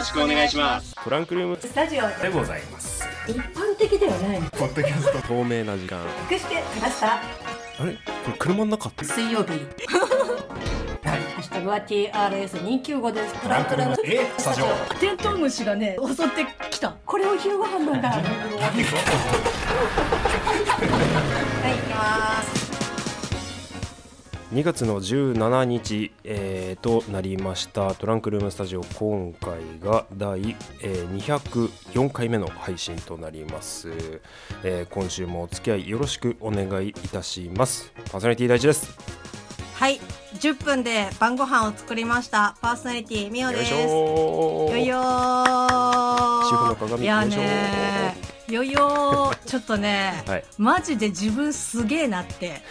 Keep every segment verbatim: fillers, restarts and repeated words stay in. ろしくお願いします。トランクルームスタジオでございます。一般的ではないポッドキャスト透明な時間隠してきました。あれこれ車の中って水曜日ハッシュタグは ティーアールエスにーきゅうご です。トランクルームスタジオ。テントウムシがね襲ってきた。これを昼ご飯なんだ。はい行きます。にがつのじゅうしちにち、えー、となりましたトランクルームスタジオ、今回が第、えー、にひゃくよんかいめの配信となります、えー、今週もお付き合いよろしくお願いいたします。パーソナリティ第一です。はい、じゅっぷんで晩ご飯を作りました。パーソナリティみおです。よいしょーよいよー主婦の鏡。いやねーよいよーちょっとね、はい、マジで自分すげーなって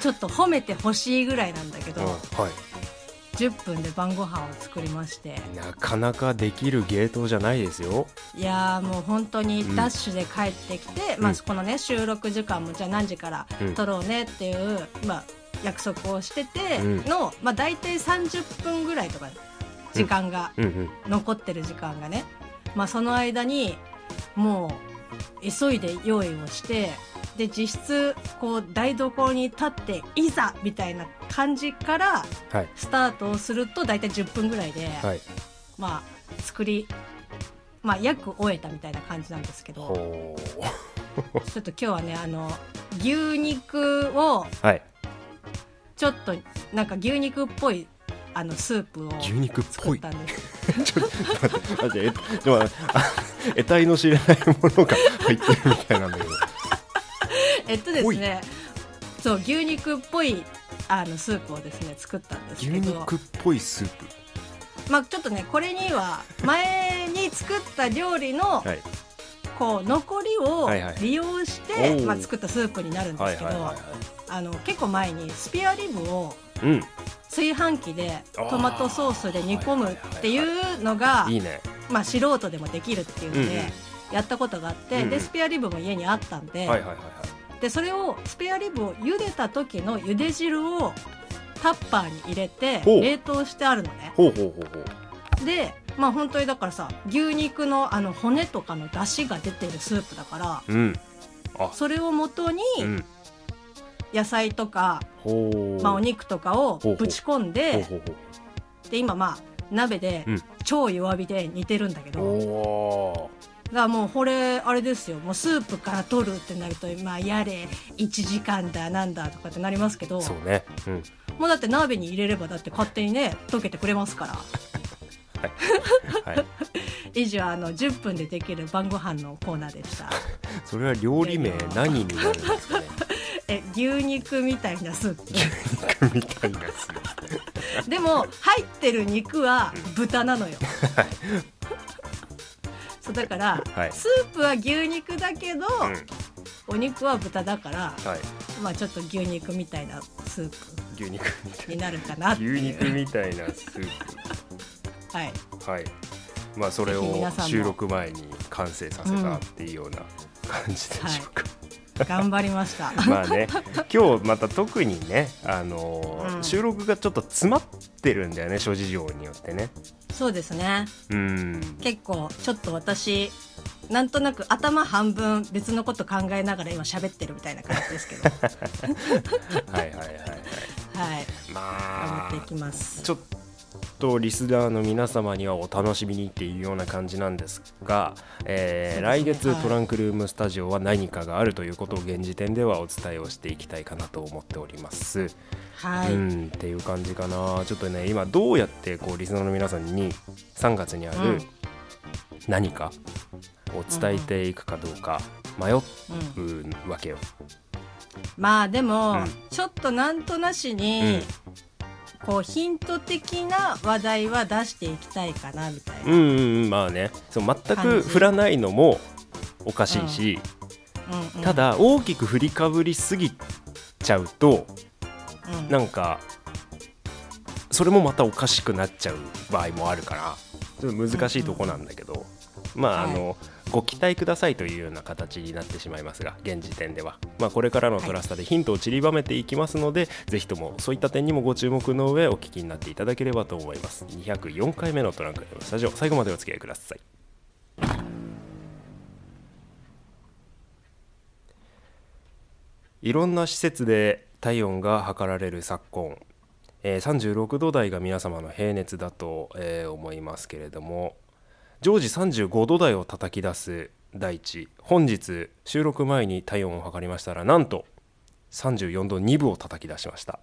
ちょっと褒めてほしいぐらいなんだけど、うんはい、じゅっぷんで晩ご飯を作りまして、なかなかできる芸当じゃないですよ。いやもう本当にダッシュで帰ってきて、うんまあ、このね収録時間もじゃあ何時から撮ろうねっていう、うんまあ、約束をしてての、うんまあ、大体さんじゅっぷんぐらいとか時間が、うんうんうん、残ってる時間がね、まあ、その間にもう急いで用意をして、で実質こう台所に立っていざみたいな感じからスタートをすると大体じゅっぷんぐらいで、はい、まあ作り、まあ、約終えたみたいな感じなんですけどちょっと今日はねあの牛肉をちょっとなんか牛肉っぽいあのスープを作ったんです。ちょっと待って待ってちょっと待って得体の知れないものが入ってるみたいなんだけどえっとですね、そう牛肉っぽいあのスープをですね作ったんですけど、牛肉っぽいスープ、まあ、ちょっとねこれには前に作った料理の、はい、こう残りを利用して、はいはいまあ、作ったスープになるんですけど、あの結構前にスペアリブを炊飯器でトマトソースで煮込むっていうのが、まあ、素人でもできるっていうのでやったことがあって、うんうん、でスペアリブも家にあったんで、はいはいはいはいでそれをスペアリブを茹でた時の茹で汁をタッパーに入れて冷凍してあるのね。ほうほうほうほうで、まあ本当にだからさ牛肉のあの骨とかの出汁が出てるスープだから、うん、あそれを元に野菜とか、うんまあ、お肉とかをぶち込んで、ほうほうほうで今まあ鍋で超弱火で煮てるんだけど、うん、おだもうこれあれですよ、もうスープから取るってなると、まあ、やれいちじかんだなんだとかってなりますけど、そうね、うん、もうだって鍋に入れればだって勝手にね溶けてくれますからはい、はい、以上あのじゅっぷんでできる晩ご飯のコーナーでした。それは料理名何になるんですかねえ牛肉みたいなスープ牛肉みたいなスープでも入ってる肉は豚なのよだから、はい、スープは牛肉だけど、うん、お肉は豚だから、はいまあ、ちょっと牛肉みたいなスープ牛肉になるかなっていう牛肉みたいなスープはい、はいまあ、それを収録前に完成させたっていうような感じでしょうか、うんはい、頑張りましたまあ、ね、今日また特にね、あのーうん、収録がちょっと詰まってるんだよね諸事情によってね。そうですね、うん、結構ちょっと私なんとなく頭半分別のこと考えながら今喋ってるみたいな感じですけどはいはいはいはい、はいまあ、頑張っていきます。ちょっとリスナーの皆様にはお楽しみにっていうような感じなんですが、えーですね、来月、はい、トランクルームスタジオは何かがあるということを現時点ではお伝えをしていきたいかなと思っております。はいうん、っていう感じかな。ちょっとね今どうやってこうリスナーの皆さんにさんがつにある何かを伝えていくかどうか迷うわけよ、うんうん、まあでも、うん、ちょっとなんとなしに、うん、こうヒント的な話題は出していきたいかなみたいな。うんうんまあねそう全く振らないのもおかしいし、うんうんうん、ただ大きく振りかぶりすぎちゃうとなんかそれもまたおかしくなっちゃう場合もあるから、ちょっと難しいとこなんだけど、うん、まあ、あの、はい、ご期待くださいというような形になってしまいますが、現時点では、まあ、これからのトラスタでヒントを散りばめていきますので、はい、ぜひともそういった点にもご注目の上お聞きになっていただければと思います。にひゃくよんかいめのトランクルームスタジオ、最後までお付き合いください。いろんな施設で体温が測られる昨今、えー、さんじゅうろくど台が皆様の平熱だと、えー、思いますけれども、常時さんじゅうごど台を叩き出す大地、本日収録前に体温を測りましたら、なんとさんじゅうよんどにぶを叩き出しました。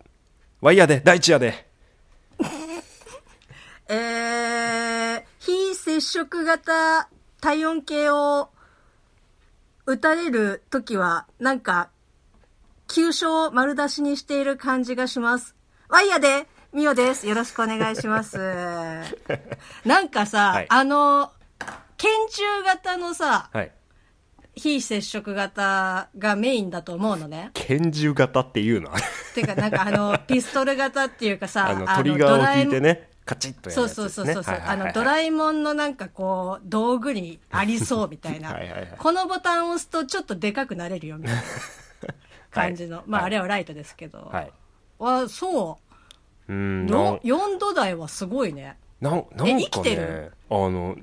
ワイヤで大地やで、えー、非接触型体温計を打たれるときは、なんか急所を丸出しにしている感じがします。ワイヤでミオです。よろしくお願いします。なんかさ、はい、あの、拳銃型のさ、はい、非接触型がメインだと思うのね。拳銃型っていうのてか、なんかあの、ピストル型っていうかさ、あのトリガーを引いてね、カチッとやるやつですね。そうそうそうそう。あの、ドラえもんのなんかこう、道具にありそうみたいな。はいはいはい、このボタンを押すとちょっとでかくなれるよみたいな感じの。はい、まあ、はい、あれはライトですけど。はい、あ、そう。うん、よんど台はすごいね。ななんかね、生きてる？あの、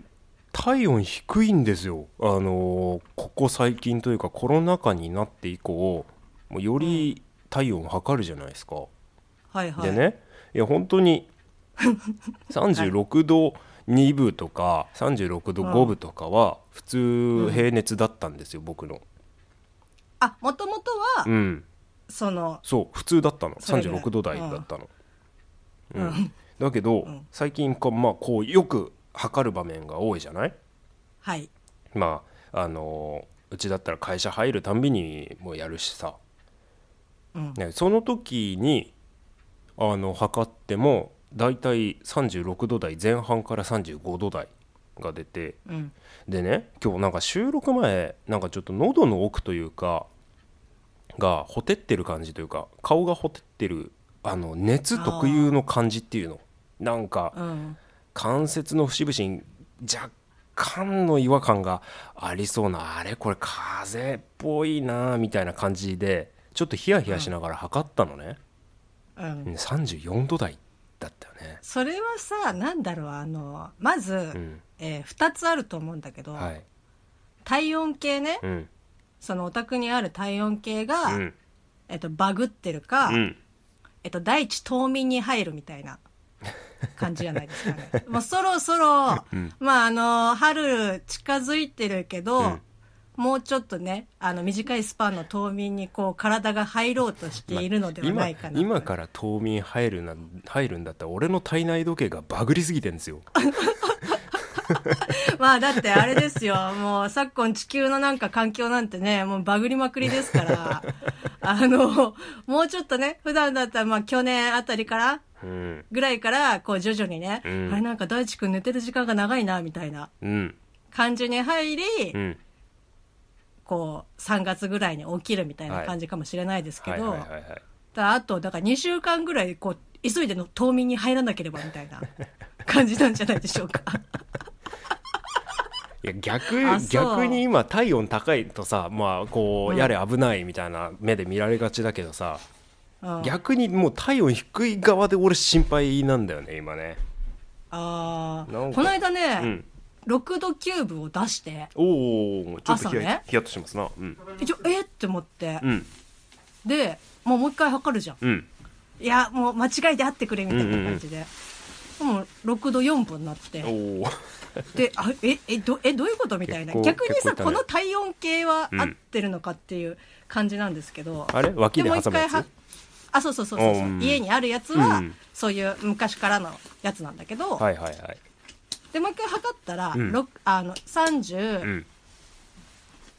体温低いんですよ。あのここ最近というかコロナ禍になって以降、もうより体温測るじゃないですか、うん、はいはい、でね、いや本当にさんじゅうろくどにぶとかさんじゅうろくどごぶとかは普通平熱だったんですよ、うん、僕の。あ、もともとは、うん、そのそう普通だったの、さんじゅうろくど台だったの、うんうんうん、だけど、うん、最近こう、まあ、こうよく測る場面が多いじゃない、はい、まあ、あのうちだったら会社入るたんびにもうやるしさ、うんね、その時にあの測ってもだいたいさんじゅうろくど台前半からさんじゅうごど台が出て、うん、でね、今日なんか収録前なんかちょっと喉の奥というかがほてってる感じというか、顔がほてってる、あの熱特有の感じっていうの、なんか、うん、関節の節々に若干の違和感がありそうな、あれこれ風邪っぽいなみたいな感じでちょっとヒヤヒヤしながら測ったのね、うんうん、さんじゅうよんど台だったよね。それはさ、なんだろう、あのまず、うん、えー、ふたつあると思うんだけど、はい、体温計ね、うん、そのお宅にある体温計が、うん、えっと、バグってるか、うん、えっと、大地冬眠に入るみたいな感じじゃないですかね。もうそろそろ、うん、まあ、あの、春近づいてるけど、うん、もうちょっとね、あの、短いスパンの冬眠にこう、体が入ろうとしているのではないかな、まあ、今, 今から冬眠入るな、入るんだったら、俺の体内時計がバグりすぎてるんですよ。まあ、だってあれですよ、もう昨今地球のなんか環境なんてね、もうバグりまくりですから、あの、もうちょっとね、普段だったらまあ去年あたりから、うん、ぐらいからこう徐々にね、うん、あれなんか大地くん寝てる時間が長いなみたいな感じに入り、うん、こうさんがつぐらいに起きるみたいな感じかもしれないですけど、あとだからにしゅうかんぐらいこう急いでの冬眠に入らなければみたいな感じなんじゃないでしょうか。いや 逆, 逆に今体温高いとさ、まあこうやれ危ないみたいな目で見られがちだけどさ、うん、逆にもう体温低い側で俺心配なんだよね今ね。ああ、この間ね、うん、ろくどきゅうぶを出して、おお、ちょっとヒヤ、ね、ヒヤッとしますな、うん、えって思って、うん、でもうもう一回測るじゃん、うん、いやもう間違いであってくれみたいな感じで、うんうんうん、もうろくどよんぶになって、おで、あ、え、え、ど、え、どういうことみたいな、逆にさ、ね、この体温計は合ってるのかっていう感じなんですけど、うん、あれ脇で挟むやつ、あ、そうそうそうそう、うん、家にあるやつは、うん、そういう昔からのやつなんだけど、はいはいはい、でもう一回測ったら、うん、ろくあのさんじゅう、うん、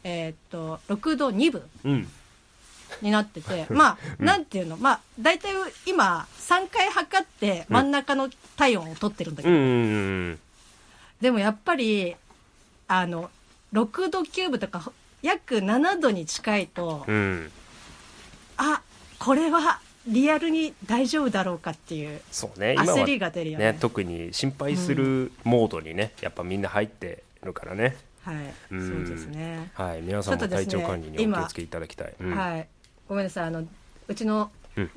えー、っとろくどにぶ、うんになってて、まあ、うん、なんていうの、まあ、だいたい今さんかい測って真ん中の体温を取ってるんだけど、うんうんうん、でもやっぱりあのろくどきゅうぶとか約ななどに近いと、うん、あ、これはリアルに大丈夫だろうかっていう焦りが出るよ ね, ね, ね特に心配するモードにね、うん、やっぱみんな入ってるからね。はい、うん、そうですね、はい、皆さんも体調管理にお気をつけいただきたい、うんはい、ごめんなさい、あのうちの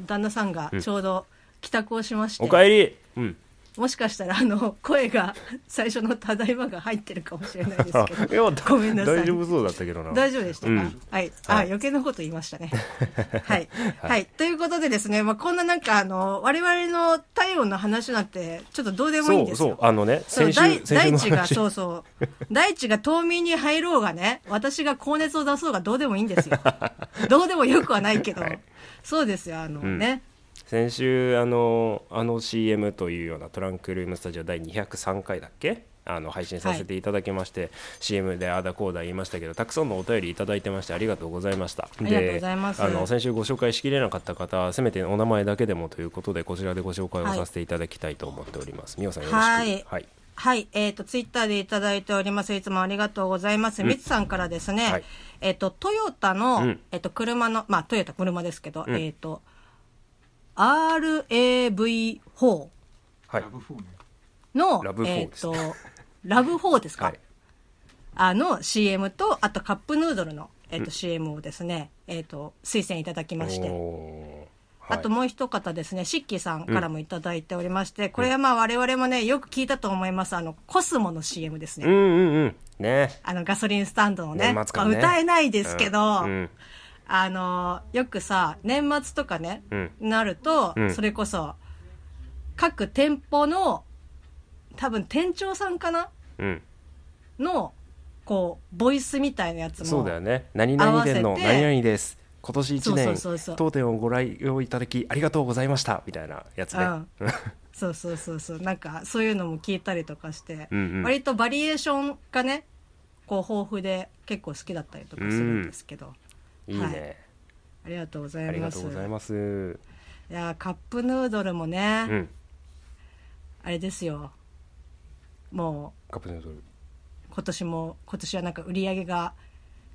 旦那さんがちょうど帰宅をしまして、うん、おかえり、うん、もしかしたらあの声が最初のただいまが入ってるかもしれないですけどごめんなさい。大丈夫そうだったけどな。大丈夫でしたか、うんはいはい、あ余計なこと言いましたねはい、はいはい、ということでですね、まあ、こんななんかあの我々の体温の話なんてちょっとどうでもいいんですよ。そうそうあのね先週先週の話大地がそうそう大地が冬眠に入ろうがね私が高熱を出そうがどうでもいいんですよどうでもよくはないけど、はい、そうですよあのね、うん先週あのあの シーエム というようなトランクルームスタジオだいにひゃくさんかいだっけあの配信させていただきまして、はい、シーエム であだこうだ言いましたけどたくさんのお便りいただいてましてありがとうございました。ありがとうございます。であの先週ご紹介しきれなかった方せめてお名前だけでもということでこちらでご紹介をさせていただきたいと思っております、はい、みおさんよろしく。はい、はいはい、えーと、ツイッターでいただいております。いつもありがとうございます。みつさんからですね、はい、えーと、トヨタの、うん、えーと、車のまあトヨタ車ですけど、うん、えーとアールエーブイフォー の、はい、ラブフォーね、えーと、ラブフォーですか、はい、あの シーエム とあとカップヌードルの、えーとうん、シーエム をですね、えーと、推薦いただきまして、はい、あともう一方ですねシッキーさんからもいただいておりまして、うん、これはまあ我々もねよく聞いたと思いますあのコスモの シーエム ですね、うんうんうん、ねあのガソリンスタンドの ね, ね、まあ、歌えないですけど、うんうんあのよくさ年末とかね、うん、なると、うん、それこそ各店舗の多分店長さんかな、うん、のこうボイスみたいなやつもそうだよね何々店の何々です今年いちねんそうそうそうそう当店をご来用いただきありがとうございましたみたいなやつね、うん、そうそうそうそうなんかそういうのも聞いたりとかして、うんうん、割とバリエーションがねこう豊富で結構好きだったりとかするんですけど、うんいいね、はい、ありがとうございます。ありがとうございます。いやカップヌードルもね、うん、あれですよもうカップヌードル今年も今年はなんか売り上げが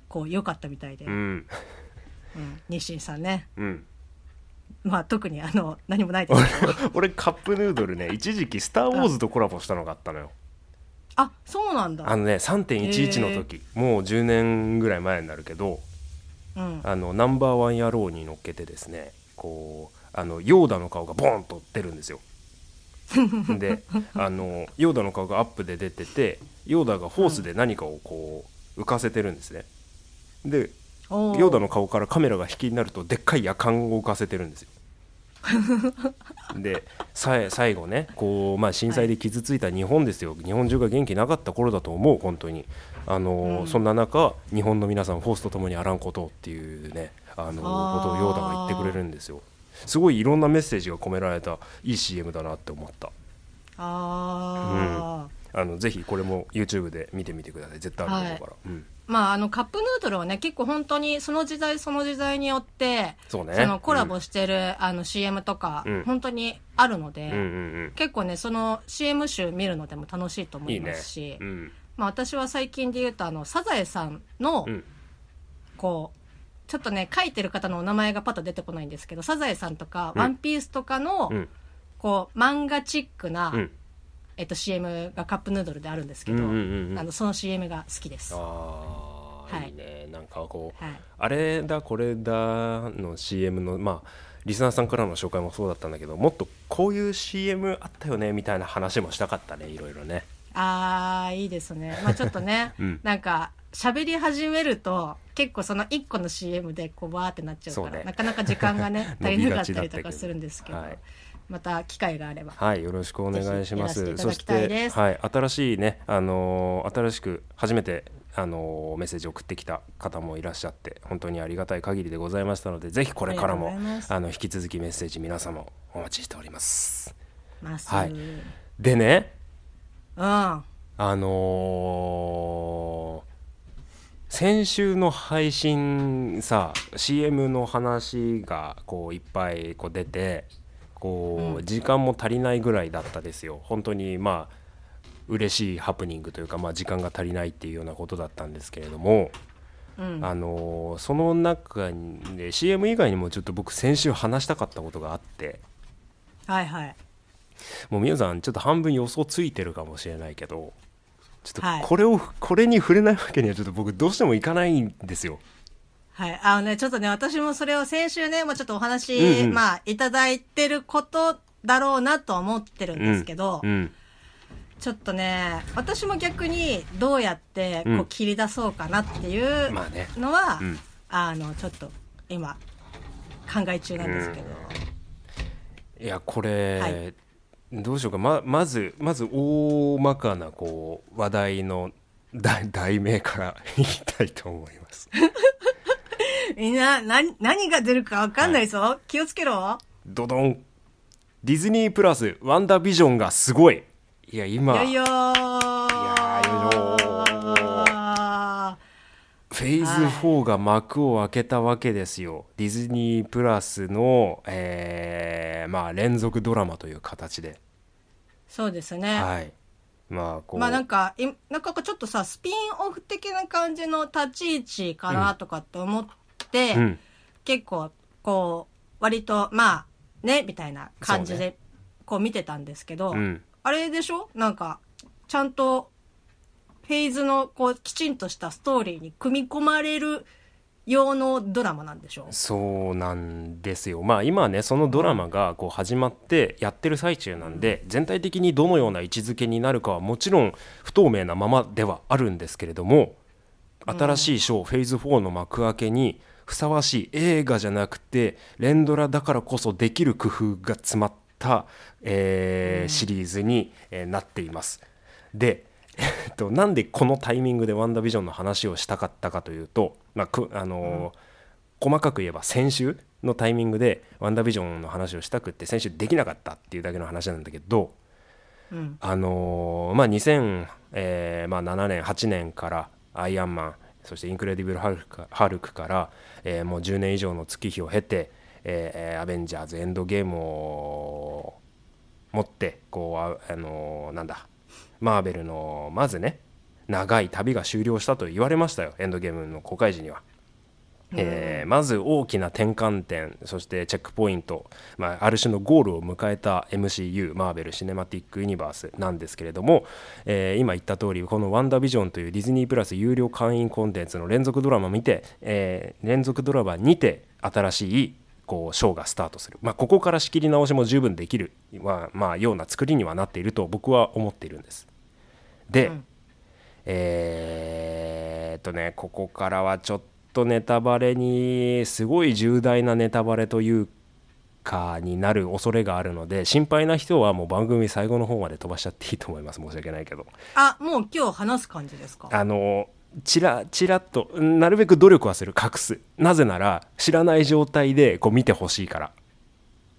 こう良かったみたいで、うんうん、日清さんね、うん、まあ特にあの何もないですけど俺、 俺カップヌードルね一時期スターウォーズとコラボしたのがあったのよ。あ、そうなんだ。あのね さんてんいちいち の時、えー、もうじゅうねんぐらい前になるけどうん、あのナンバーワン野郎に乗っけてですねこうあのヨーダの顔がボーンと出るんですよであのヨーダの顔がアップで出ててヨーダがフォースで何かをこう浮かせてるんですね。でヨーダの顔からカメラが引きになるとでっかいやかんを浮かせてるんですよでさ最後ねこう、まあ、震災で傷ついた日本ですよ、はい、日本中が元気なかった頃だと思う本当にあの、うん、そんな中日本の皆さんフォースとともにあらんことっていうねあのことをヨーダが言ってくれるんですよ。すごいいろんなメッセージが込められたいい シーエム だなって思った。あ、うん、あのぜひこれも YouTube で見てみてください。絶対あることから、はいうんまあ、あのカップヌードルはね結構本当にその時代その時代によってそう、ね、そのコラボしてる、うん、あの シーエム とか、うん、本当にあるので、うんうんうん、結構ねその シーエム 集見るのでも楽しいと思いますしいい、ねうんまあ、私は最近で言うとあのサザエさんの、うん、こうちょっとね書いてる方のお名前がパッと出てこないんですけどサザエさんとか、うん、ワンピースとかの、うん、こう漫画チックな、うんえっと、シーエム がカップヌードルであるんですけど、うんうんうん、あのその シーエム が好きです。あ、はい、いいねなんかこう、はい、あれだこれだの シーエム のまあリスナーさんからの紹介もそうだったんだけどもっとこういう シーエム あったよねみたいな話もしたかったねいろいろね。あいいですね、まあ、ちょっとね、うん、なんか喋り始めると結構そのいっこの シーエム でこうバーってなっちゃうからう、ね、なかなか時間がね足りなかったりとかするんですけどまた機会があれば、はい、よろしくお願いします。そして、はい、新しいね、あのー、新しく初めて、あのー、メッセージ送ってきた方もいらっしゃって本当にありがたい限りでございましたのでぜひこれからもあの引き続きメッセージ皆様お待ちしております、はい、でね、うん、あのー、先週の配信さ シーエム の話がこういっぱいこう出てこう時間も足りないぐらいだったですよ本当に。まあ嬉しいハプニングというか、まあ、時間が足りないっていうようなことだったんですけれども、うん、あのその中で シーエム 以外にもちょっと僕先週話したかったことがあって、はいはい、もう皆さんちょっと半分予想ついてるかもしれないけど、ちょっとこれを、はい、これに触れないわけにはちょっと僕どうしてもいかないんですよ。はい、あのね、ちょっとね、私もそれを先週ね、もうちょっとお話、うんうん、まあ、いただいてることだろうなと思ってるんですけど、うんうん、ちょっとね、私も逆にどうやってこう切り出そうかなっていうのは、うんまあねうん、あのちょっと今考え中なんですけど、うん、いやこれ、はい、どうしようか、ま、まずまず大まかなこう話題の題名から言いたいと思います。みんな、な、何が出るか分かんないぞ、はい、気をつけろ。ドドン。ディズニープラスワンダービジョンがすごい。いや今よいよー、いやーよいよー、フェーズフォーが幕を開けたわけですよ、はい、ディズニープラスの、えーまあ、連続ドラマという形で。そうですね、はい、まあこうまあ、なんかなんかちょっとさスピンオフ的な感じの立ち位置かなとかって思って、うんでうん、結構こう割とまあねみたいな感じでこう見てたんですけど、うん、あれでしょ、なんかちゃんとフェーズのこうきちんとしたストーリーに組み込まれる用のドラマなんでしょう。そうなんですよ。まあ今ねそのドラマがこう始まってやってる最中なんで、全体的にどのような位置づけになるかはもちろん不透明なままではあるんですけれども、新しいショー、うん、フェーズフォーの幕開けにふさわしい、映画じゃなくて連ドラだからこそできる工夫が詰まった、えーうん、シリーズに、えー、なっています。で、えっと、なんでこのタイミングでワンダービジョンの話をしたかったかというと、まあくあのーうん、細かく言えば先週のタイミングでワンダービジョンの話をしたくって先週できなかったっていうだけの話なんだけど、うん、あのー、まあにせんななねん、えーまあ、はちねんからアイアンマン、そしてインクレディブルハルク、ハルクから、えー、もうじゅうねん以上の月日を経て、えー、アベンジャーズエンドゲームを持ってこう、あ、あのー、なんだマーベルのまずね長い旅が終了したと言われましたよ、エンドゲームの公開時には、うん、えー、まず大きな転換点、そしてチェックポイント、まあ、ある種のゴールを迎えた エムシーユー マーベルシネマティックユニバースなんですけれども、えー、今言った通りこのワンダービジョンというディズニープラス有料会員コンテンツの連続ドラマ見て、えー、連続ドラマにて新しいこうショーがスタートする、まあ、ここから仕切り直しも十分できる、まあまあ、ような作りにはなっていると僕は思っているんです。で、うん、えーっとねここからはちょっととネタバレに、すごい重大なネタバレというかになる恐れがあるので、心配な人はもう番組最後の方まで飛ばしちゃっていいと思います。申し訳ないけど。あ、もう今日話す感じですか？あのチラチラっと、なるべく努力はする、隠す。なぜなら知らない状態でこう見てほしいか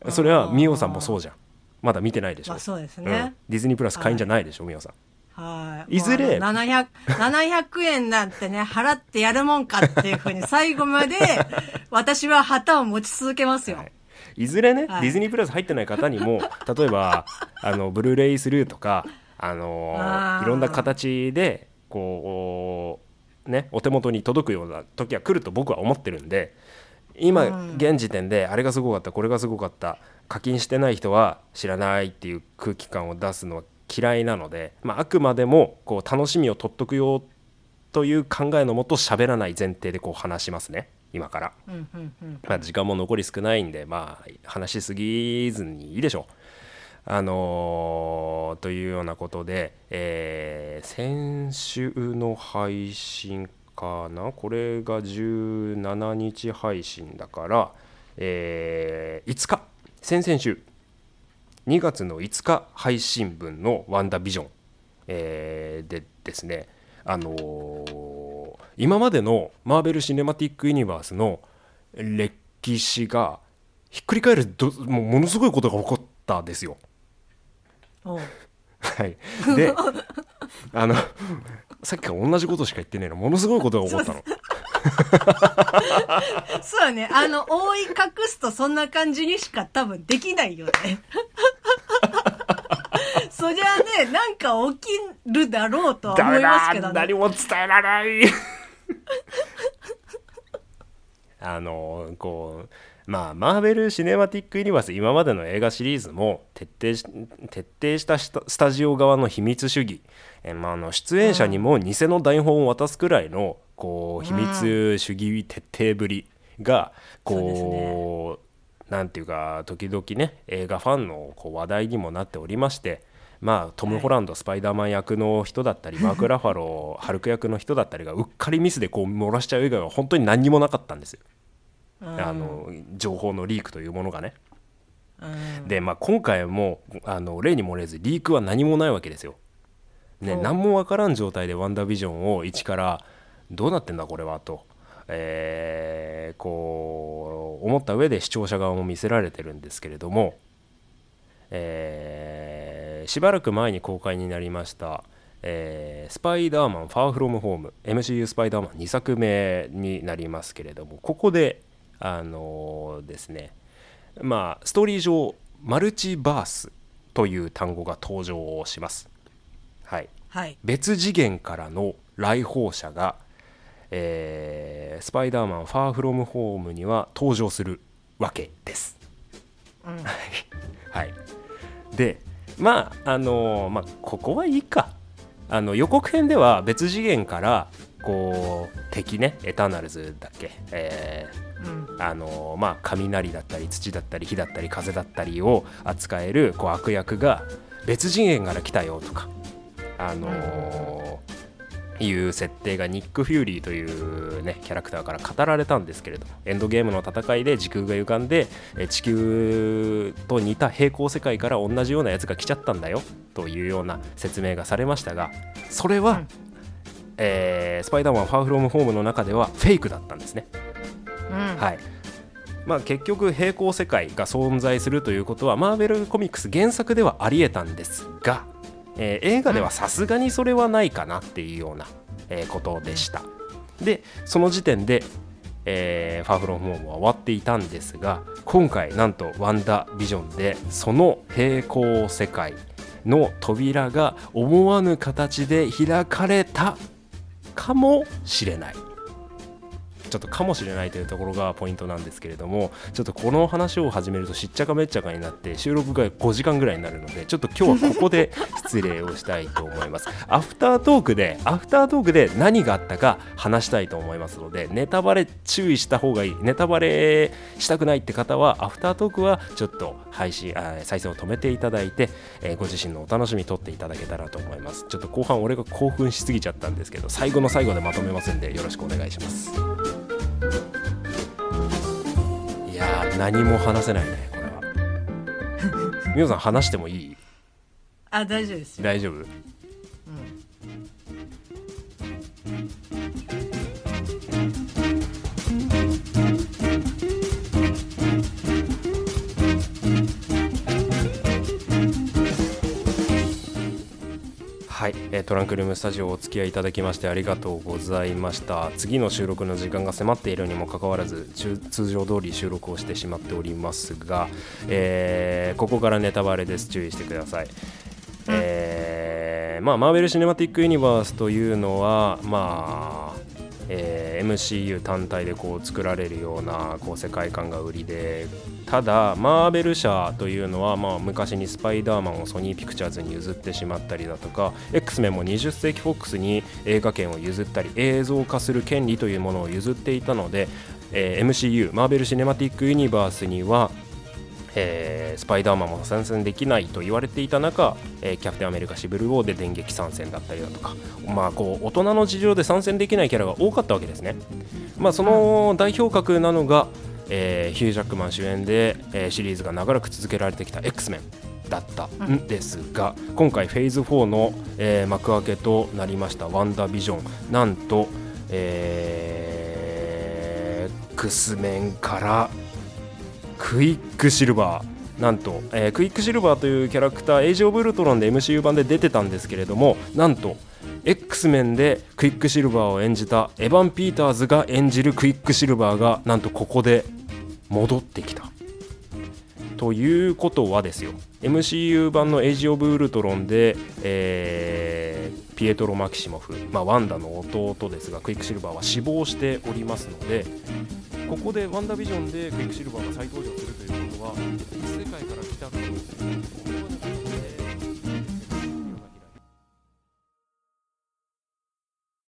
ら。それはミオさんもそうじゃん、まだ見てないでしょ、まあそうですね、うん、ディズニープラス会員じゃないでしょ、はい、ミオさん。はい、いずれななひゃく ななひゃくえんなんてね払ってやるもんかっていうふうに最後まで私は旗を持ち続けますよ、はい、いずれね、はい、ディズニープラス入ってない方にも例えばあのブルーレイスルーとか、あのー、いろんな形でこう、ね、お手元に届くような時は来ると僕は思ってるんで、今、うん、現時点であれがすごかった、これがすごかった、課金してない人は知らないっていう空気感を出すのは嫌いなので、まあ、あくまでもこう楽しみを取っとくよという考えのもと喋らない前提でこう話しますね今から、うんうんうん、まあ、時間も残り少ないんで、まあ、話しすぎずにいいでしょう、あのー、というようなことで、えー、先週の配信かな、これがじゅうしちにち配信だから、えー、いつか、先々週にがつのいつか配信分のワンダービジョン、えー、でですね、あのー、今までのマーベルシネマティックユニバースの歴史がひっくり返る、どもうものすごいことが起こったですよ。おうはいであのさっきから同じことしか言ってねえの、ものすごいことが起こったのそうだね、あの覆い隠すとそんな感じにしか多分できないよねそりゃあね、なんか起きるだろうとは思いますけどね。だら何も伝えられないあのこうまあマーベルシネマティックユニバース、今までの映画シリーズも徹底し徹底したスタジオ側の秘密主義、えまあ、あの出演者にも偽の台本を渡すくらいのこう秘密主義徹底ぶりがこう、うん、なんていうか時々ね映画ファンのこう話題にもなっておりまして、まあ、トム・ホランド、はい、スパイダーマン役の人だったりマーク・ラファローハルク役の人だったりがうっかりミスでこう漏らしちゃう以外は本当に何にもなかったんですよ、うん、あの情報のリークというものがね、うん、で、まあ、今回もあの例に漏れずリークは何もないわけですよ、ね、何もわからん状態でワンダービジョンを一からどうなってんだこれはと、えー、こう思った上で視聴者側も見せられてるんですけれども、えー、しばらく前に公開になりました、えー、スパイダーマンファーフロムホーム エムシーユー スパイダーマンにさくめになりますけれども、ここであのー、ですね、まあストーリー上マルチバースという単語が登場します、はいはい、別次元からの来訪者が、えー、スパイダーマンファーフロムホームには登場するわけです、うん、はいで、まああのーまあ、ここはいいか、あの予告編では別次元からこう敵ね、エターナルズだっけ、えーうんあのーまあ、雷だったり土だったり火だったり風だったりを扱えるこう悪役が別次元から来たよとか、あのー、いう設定がニック・フューリーという、ね、キャラクターから語られたんですけれども、エンドゲームの戦いで時空が歪んで地球と似た平行世界から同じようなやつが来ちゃったんだよというような説明がされましたが、それは、うんえー、スパイダーマンファーフロムホームの中ではフェイクだったんですね、うんはいまあ、結局平行世界が存在するということはマーベルコミックス原作ではありえたんですが、えー、映画ではさすがにそれはないかなっていうような、えー、ことでした。でその時点で、えー、ファーフロムホームは終わっていたんですが、今回なんとワンダービジョンでその平行世界の扉が思わぬ形で開かれたかもしれない、ちょっとかもしれないというところがポイントなんですけれども、ちょっとこの話を始めるとしっちゃかめっちゃかになって収録がごじかんぐらいになるので、ちょっと今日はここで失礼をしたいと思いますアフタートークでアフタートークで何があったか話したいと思いますので、ネタバレ注意した方がいい、ネタバレしたくないって方はアフタートークはちょっと配信再生を止めていただいて、えー、ご自身のお楽しみ取っていただけたらと思います。ちょっと後半俺が興奮しすぎちゃったんですけど、最後の最後でまとめますんでよろしくお願いします。いやー何も話せないねこれはみおさん話してもいい？あ、大丈夫ですよ。大丈夫、うん、はい、えー、トランクルームスタジオお付き合いいただきましてありがとうございました。次の収録の時間が迫っているにもかかわらず通常通り収録をしてしまっておりますが、えー、ここからネタバレです、注意してください、うんえーまあ、マーベルシネマティックユニバースというのは、まあえー、エムシーユー 単体でこう作られるようなこう世界観が売りで、ただマーベル社というのは、まあ、昔にスパイダーマンをソニーピクチャーズに譲ってしまったりだとか、 X メンもにじゅっ世紀フォックスに映画権を譲ったり映像化する権利というものを譲っていたので、えー、エムシーユー マーベルシネマティックユニバースには、えー、スパイダーマンも参戦できないと言われていた中、えー、キャプテンアメリカシブルウォーで電撃参戦だったりだとか、まあこう大人の事情で参戦できないキャラが多かったわけですね、まあ、その代表格なのが、えー、ヒュー・ジャックマン主演で、えー、シリーズが長らく続けられてきた X メンだったんですが、今回フェーズフォーの、えー、幕開けとなりましたワンダービジョン、なんと、えー、X メンからクイックシルバー、なんと、えー、クイックシルバーというキャラクター、エイジ・オブ・ウルトロンで エムシーユー 版で出てたんですけれども、なんと X メンでクイックシルバーを演じたエヴァン・ピーターズが演じるクイックシルバーがなんとここで戻ってきたということはですよ、 エムシーユー 版のエイジ・オブ・ウルトロンで、えー、ピエトロ・マキシモフ、まあ、ワンダの弟ですがクイックシルバーは死亡しておりますので、ここでワンダービジョンでクイックシルバーが再登場するということは、世界から来たという